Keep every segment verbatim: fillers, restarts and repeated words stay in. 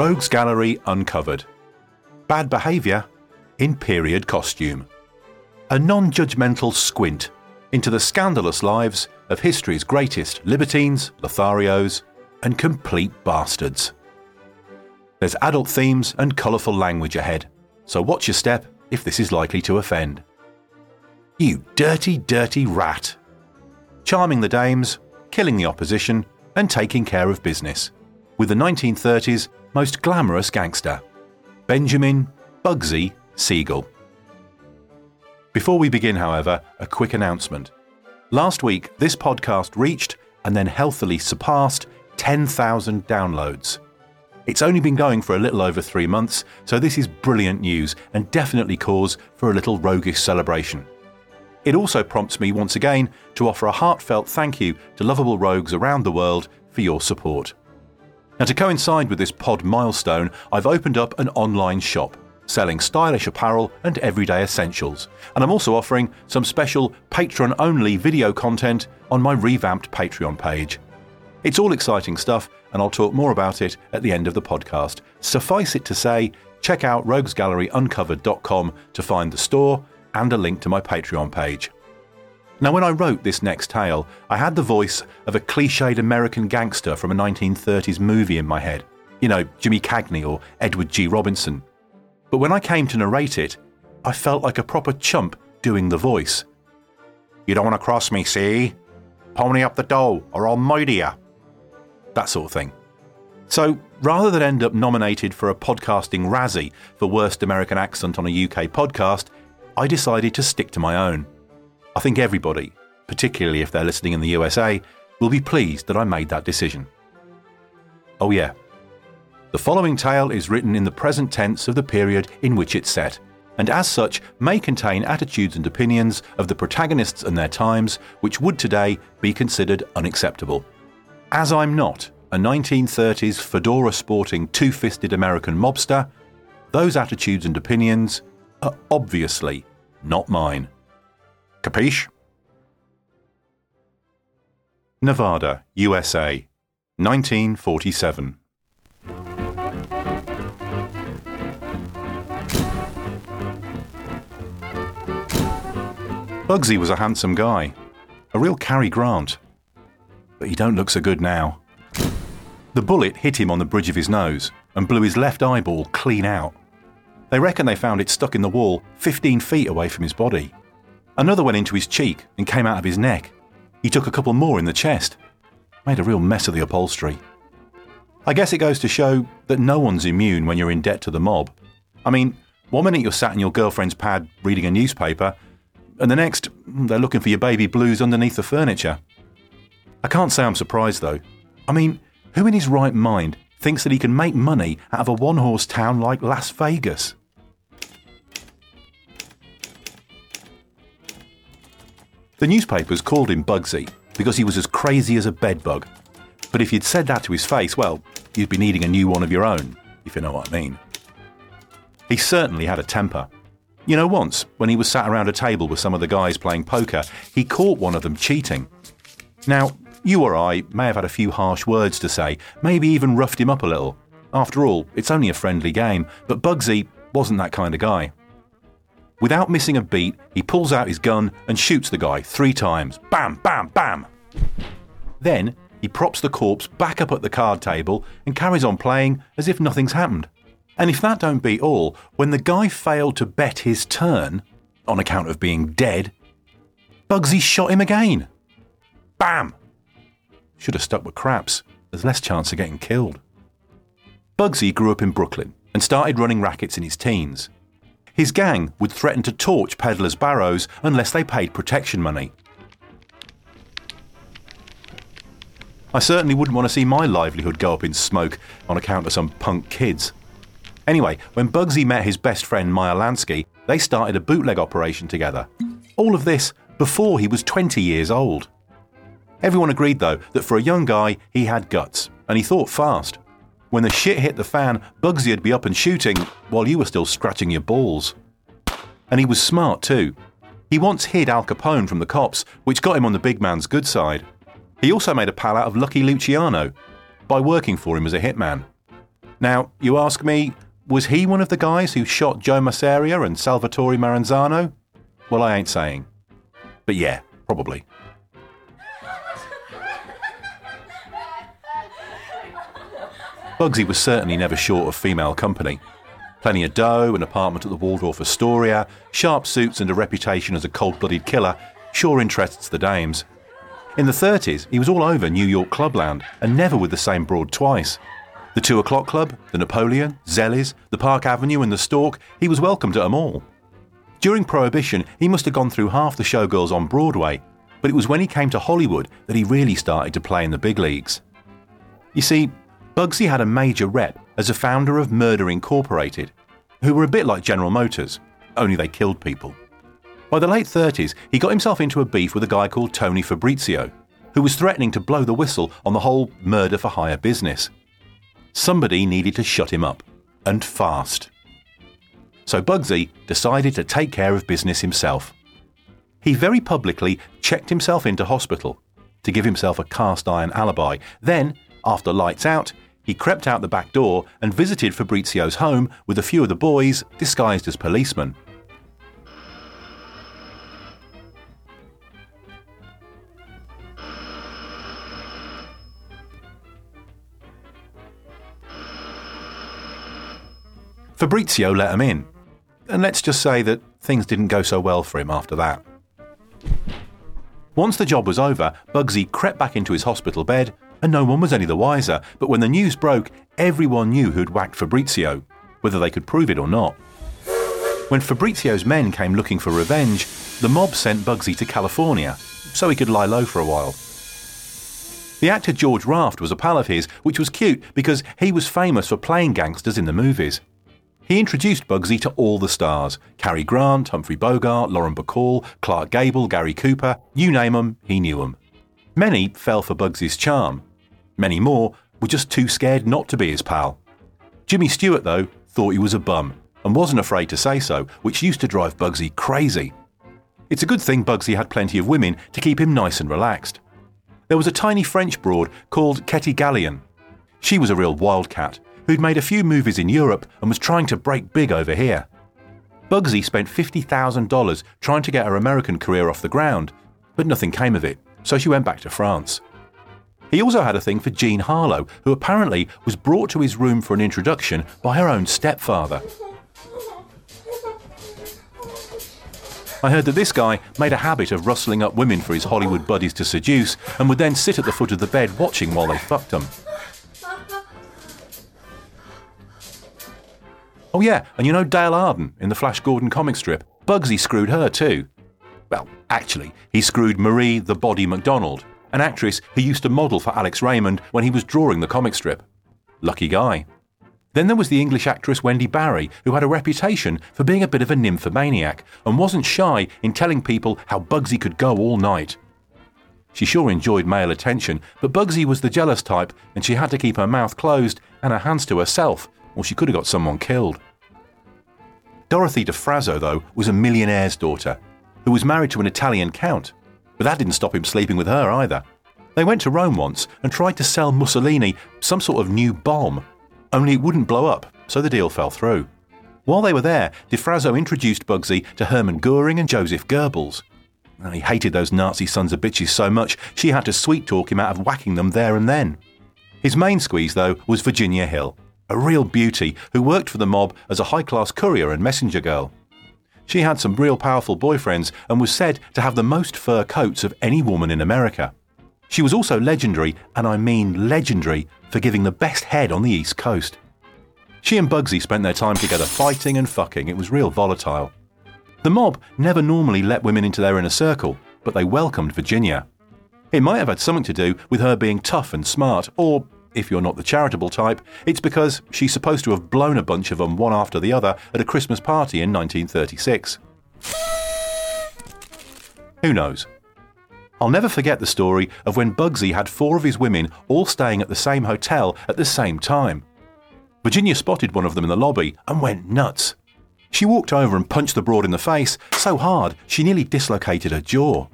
Rogues Gallery Uncovered. Bad behaviour in period costume. A non-judgmental squint into the scandalous lives of history's greatest libertines, Lotharios, and complete bastards. There's adult themes and colourful language ahead, so watch your step if this is likely to offend. You dirty, dirty rat. Charming the dames, killing the opposition, and taking care of business, with the nineteen thirties most glamorous gangster, Benjamin Bugsy Siegel. Before we begin, however, a quick announcement. Last week, this podcast reached and then healthily surpassed ten thousand downloads. It's only been going for a little over three months, so this is brilliant news and definitely cause for a little roguish celebration. It also prompts me once again to offer a heartfelt thank you to lovable rogues around the world for your support. Now, to coincide with this pod milestone, I've opened up an online shop, selling stylish apparel and everyday essentials, and I'm also offering some special Patreon-only video content on my revamped Patreon page. It's all exciting stuff, and I'll talk more about it at the end of the podcast. Suffice it to say, check out rogues gallery uncovered dot com to find the store and a link to my Patreon page. Now, when I wrote this next tale, I had the voice of a cliched American gangster from a nineteen thirties movie in my head. You know, Jimmy Cagney or Edward G. Robinson. But when I came to narrate it, I felt like a proper chump doing the voice. You don't want to cross me, see? Pony up the dough, or I'll murder you. That sort of thing. So, rather than end up nominated for a podcasting Razzie for worst American accent on a U K podcast, I decided to stick to my own. I think everybody, particularly if they're listening in the U S A, will be pleased that I made that decision. Oh yeah. The following tale is written in the present tense of the period in which it's set, and as such may contain attitudes and opinions of the protagonists and their times which would today be considered unacceptable. As I'm not a nineteen thirties fedora-sporting two-fisted American mobster, those attitudes and opinions are obviously not mine. Capiche? Nevada, U S A, nineteen forty-seven. Bugsy was a handsome guy, a real Cary Grant, but he don't look so good now. The bullet hit him on the bridge of his nose and blew his left eyeball clean out. They reckon they found it stuck in the wall fifteen feet away from his body. Another went into his cheek and came out of his neck. He took a couple more in the chest. Made a real mess of the upholstery. I guess it goes to show that no one's immune when you're in debt to the mob. I mean, one minute you're sat in your girlfriend's pad reading a newspaper, and the next, they're looking for your baby blues underneath the furniture. I can't say I'm surprised, though. I mean, who in his right mind thinks that he can make money out of a one-horse town like Las Vegas? The newspapers called him Bugsy because he was as crazy as a bedbug. But if you'd said that to his face, well, you'd be needing a new one of your own, if you know what I mean. He certainly had a temper. You know, once, when he was sat around a table with some of the guys playing poker, he caught one of them cheating. Now, you or I may have had a few harsh words to say, maybe even roughed him up a little. After all, it's only a friendly game, but Bugsy wasn't that kind of guy. Without missing a beat, he pulls out his gun and shoots the guy three times. Bam, bam, bam! Then, he props the corpse back up at the card table and carries on playing as if nothing's happened. And if that don't beat all, when the guy failed to bet his turn, on account of being dead, Bugsy shot him again. Bam! Should have stuck with craps. There's less chance of getting killed. Bugsy grew up in Brooklyn and started running rackets in his teens. His gang would threaten to torch peddlers' barrows unless they paid protection money. I certainly wouldn't want to see my livelihood go up in smoke on account of some punk kids. Anyway, when Bugsy met his best friend Meyer Lansky, they started a bootleg operation together. All of this before he was twenty years old. Everyone agreed, though, that for a young guy, he had guts, and he thought fast. When the shit hit the fan, Bugsy would be up and shooting while you were still scratching your balls. And he was smart, too. He once hid Al Capone from the cops, which got him on the big man's good side. He also made a pal out of Lucky Luciano by working for him as a hitman. Now, you ask me, was he one of the guys who shot Joe Masseria and Salvatore Maranzano? Well, I ain't saying. But yeah, probably. Bugsy was certainly never short of female company. Plenty of dough, an apartment at the Waldorf Astoria, sharp suits and a reputation as a cold-blooded killer sure interests the dames. In the thirties, he was all over New York clubland and never with the same broad twice. The Two O'Clock Club, the Napoleon, Zellies, the Park Avenue and the Stork, he was welcomed at them all. During Prohibition, he must have gone through half the showgirls on Broadway, but it was when he came to Hollywood that he really started to play in the big leagues. You see, Bugsy had a major rep as a founder of Murder Incorporated, who were a bit like General Motors, only they killed people. By the late thirties, he got himself into a beef with a guy called Tony Fabrizio, who was threatening to blow the whistle on the whole murder-for-hire business. Somebody needed to shut him up, and fast. So Bugsy decided to take care of business himself. He very publicly checked himself into hospital to give himself a cast-iron alibi. Then, after lights out, he crept out the back door and visited Fabrizio's home with a few of the boys disguised as policemen. Fabrizio let him in, and let's just say that things didn't go so well for him after that. Once the job was over, Bugsy crept back into his hospital bed, and no one was any the wiser, but when the news broke, everyone knew who'd whacked Fabrizio, whether they could prove it or not. When Fabrizio's men came looking for revenge, the mob sent Bugsy to California, so he could lie low for a while. The actor George Raft was a pal of his, which was cute because he was famous for playing gangsters in the movies. He introduced Bugsy to all the stars. Cary Grant, Humphrey Bogart, Lauren Bacall, Clark Gable, Gary Cooper, you name them, he knew them. Many fell for Bugsy's charm. Many more were just too scared not to be his pal. Jimmy Stewart, though, thought he was a bum and wasn't afraid to say so, which used to drive Bugsy crazy. It's a good thing Bugsy had plenty of women to keep him nice and relaxed. There was a tiny French broad called Ketty Gallion. She was a real wildcat who'd made a few movies in Europe and was trying to break big over here. Bugsy spent fifty thousand dollars trying to get her American career off the ground, but nothing came of it, so she went back to France. He also had a thing for Jean Harlow, who apparently was brought to his room for an introduction by her own stepfather. I heard that this guy made a habit of rustling up women for his Hollywood buddies to seduce and would then sit at the foot of the bed watching while they fucked them. Oh yeah, and you know Dale Arden in the Flash Gordon comic strip? Bugsy screwed her too. Well, actually, he screwed Marie the Body McDonald, an actress who used to model for Alex Raymond when he was drawing the comic strip. Lucky guy. Then there was the English actress Wendy Barry, who had a reputation for being a bit of a nymphomaniac and wasn't shy in telling people how Bugsy could go all night. She sure enjoyed male attention, but Bugsy was the jealous type and she had to keep her mouth closed and her hands to herself, or she could have got someone killed. Dorothy DeFrazzo, though, was a millionaire's daughter, who was married to an Italian count, but that didn't stop him sleeping with her either. They went to Rome once and tried to sell Mussolini some sort of new bomb, only it wouldn't blow up, so the deal fell through. While they were there, DeFrazzo introduced Bugsy to Hermann Goering and Joseph Goebbels. He hated those Nazi sons of bitches so much, she had to sweet-talk him out of whacking them there and then. His main squeeze, though, was Virginia Hill, a real beauty who worked for the mob as a high-class courier and messenger girl. She had some real powerful boyfriends and was said to have the most fur coats of any woman in America. She was also legendary, and I mean legendary, for giving the best head on the East Coast. She and Bugsy spent their time together fighting and fucking. It was real volatile. The mob never normally let women into their inner circle, but they welcomed Virginia. It might have had something to do with her being tough and smart, or if you're not the charitable type, it's because she's supposed to have blown a bunch of them one after the other at a Christmas party in nineteen thirty-six. Who knows? I'll never forget the story of when Bugsy had four of his women all staying at the same hotel at the same time. Virginia spotted one of them in the lobby and went nuts. She walked over and punched the broad in the face so hard she nearly dislocated her jaw.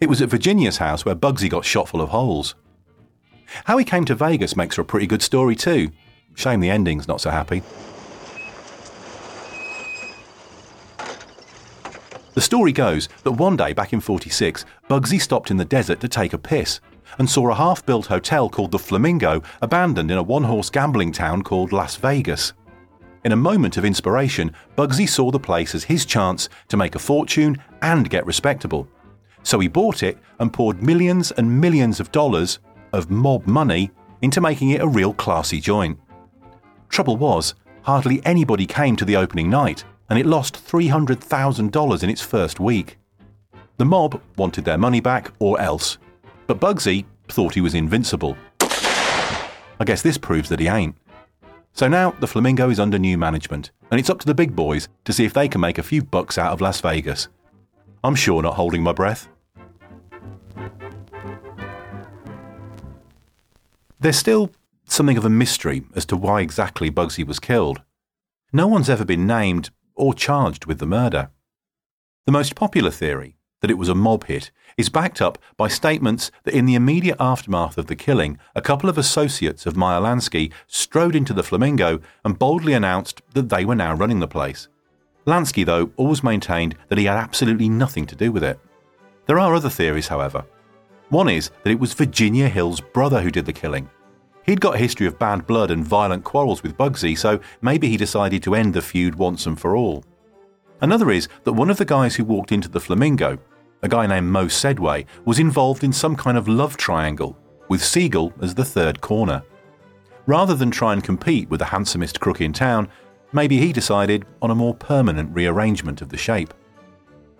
It was at Virginia's house where Bugsy got shot full of holes. How he came to Vegas makes for a pretty good story too. Shame the ending's not so happy. The story goes that one day back in forty-six, Bugsy stopped in the desert to take a piss and saw a half-built hotel called the Flamingo abandoned in a one-horse gambling town called Las Vegas. In a moment of inspiration, Bugsy saw the place as his chance to make a fortune and get respectable. So he bought it and poured millions and millions of dollars of mob money into making it a real classy joint. Trouble was, hardly anybody came to the opening night, and it lost three hundred thousand dollars in its first week. The mob wanted their money back or else, but Bugsy thought he was invincible. I guess this proves that he ain't. So now the Flamingo is under new management, and it's up to the big boys to see if they can make a few bucks out of Las Vegas. I'm sure not holding my breath. There's still something of a mystery as to why exactly Bugsy was killed. No one's ever been named or charged with the murder. The most popular theory, that it was a mob hit, is backed up by statements that in the immediate aftermath of the killing, a couple of associates of Meyer Lansky strode into the Flamingo and boldly announced that they were now running the place. Lansky, though, always maintained that he had absolutely nothing to do with it. There are other theories, however. One is that it was Virginia Hill's brother who did the killing. He'd got a history of bad blood and violent quarrels with Bugsy, so maybe he decided to end the feud once and for all. Another is that one of the guys who walked into the Flamingo, a guy named Mo Sedway, was involved in some kind of love triangle, with Siegel as the third corner. Rather than try and compete with the handsomest crook in town, maybe he decided on a more permanent rearrangement of the shape.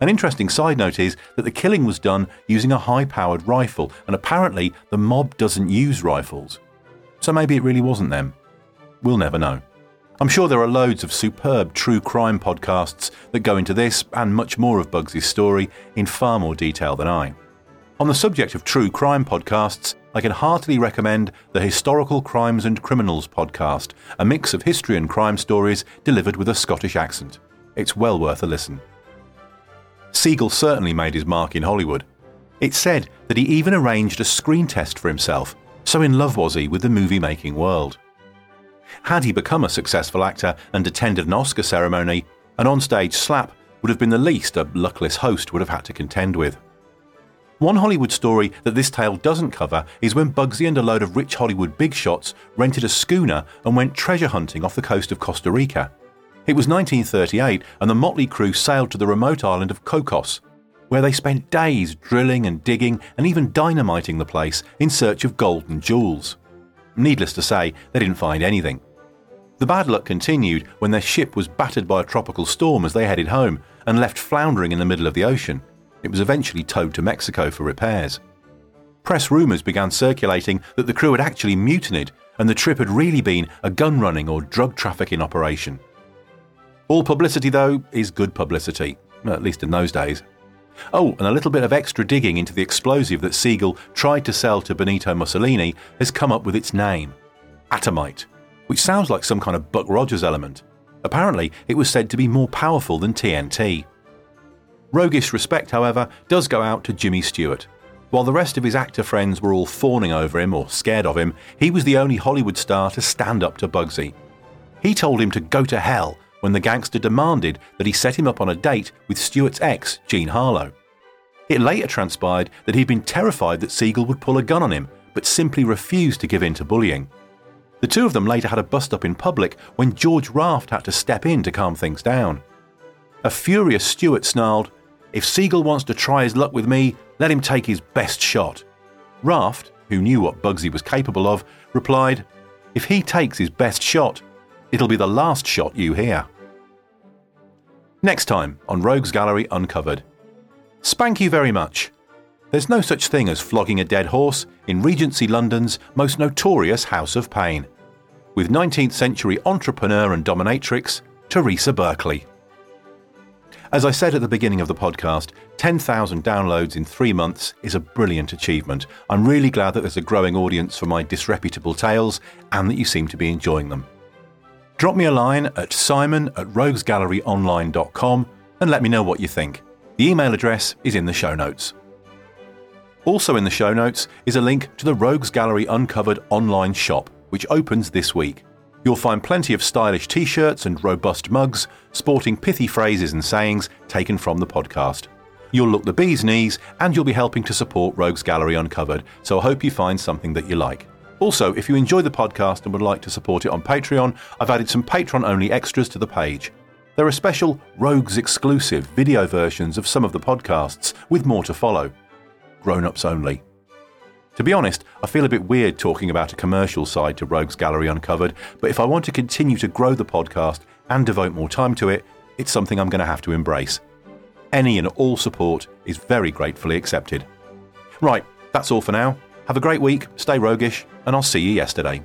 An interesting side note is that the killing was done using a high-powered rifle, and apparently the mob doesn't use rifles. So maybe it really wasn't them. We'll never know. I'm sure there are loads of superb true crime podcasts that go into this and much more of Bugsy's story in far more detail than I. On the subject of true crime podcasts, I can heartily recommend the Historical Crimes and Criminals podcast, a mix of history and crime stories delivered with a Scottish accent. It's well worth a listen. Siegel certainly made his mark in Hollywood. It's said that he even arranged a screen test for himself. So in love was he with the movie-making world. Had he become a successful actor and attended an Oscar ceremony, an onstage slap would have been the least a luckless host would have had to contend with. One Hollywood story that this tale doesn't cover is when Bugsy and a load of rich Hollywood big shots rented a schooner and went treasure hunting off the coast of Costa Rica. It was nineteen thirty-eight, and the motley crew sailed to the remote island of Cocos, where they spent days drilling and digging and even dynamiting the place in search of gold and jewels. Needless to say, they didn't find anything. The bad luck continued when their ship was battered by a tropical storm as they headed home and left floundering in the middle of the ocean. It was eventually towed to Mexico for repairs. Press rumours began circulating that the crew had actually mutinied and the trip had really been a gun-running or drug trafficking operation. All publicity, though, is good publicity, at least in those days. Oh, and a little bit of extra digging into the explosive that Siegel tried to sell to Benito Mussolini has come up with its name, atomite, which sounds like some kind of Buck Rogers element. Apparently, it was said to be more powerful than T N T. Roguish respect, however, does go out to Jimmy Stewart. While the rest of his actor friends were all fawning over him or scared of him, he was the only Hollywood star to stand up to Bugsy. He told him to go to hell when the gangster demanded that he set him up on a date with Stewart's ex, Jean Harlow. It later transpired that he'd been terrified that Siegel would pull a gun on him, but simply refused to give in to bullying. The two of them later had a bust-up in public when George Raft had to step in to calm things down. A furious Stewart snarled, "If Siegel wants to try his luck with me, let him take his best shot." Raft, who knew what Bugsy was capable of, replied, "If he takes his best shot, it'll be the last shot you hear." Next time on Rogues Gallery Uncovered. Spank you very much. There's no such thing as flogging a dead horse in Regency London's most notorious house of pain, with nineteenth century entrepreneur and dominatrix Teresa Berkeley. As I said at the beginning of the podcast, ten thousand downloads in three months is a brilliant achievement. I'm really glad that there's a growing audience for my disreputable tales and that you seem to be enjoying them. Drop me a line at simon at rogues gallery online dot com and let me know what you think. The email address is in the show notes. Also in the show notes is a link to the Rogues Gallery Uncovered online shop, which opens this week. You'll find plenty of stylish t-shirts and robust mugs sporting pithy phrases and sayings taken from the podcast. You'll look the bee's knees, and you'll be helping to support Rogues Gallery Uncovered, so I hope you find something that you like. Also, if you enjoy the podcast and would like to support it on Patreon, I've added some Patreon-only extras to the page. There are special Rogues-exclusive video versions of some of the podcasts, with more to follow. Grown-ups only. To be honest, I feel a bit weird talking about a commercial side to Rogues Gallery Uncovered, but if I want to continue to grow the podcast and devote more time to it, it's something I'm going to have to embrace. Any and all support is very gratefully accepted. Right, that's all for now. Have a great week, stay roguish, and I'll see you yesterday.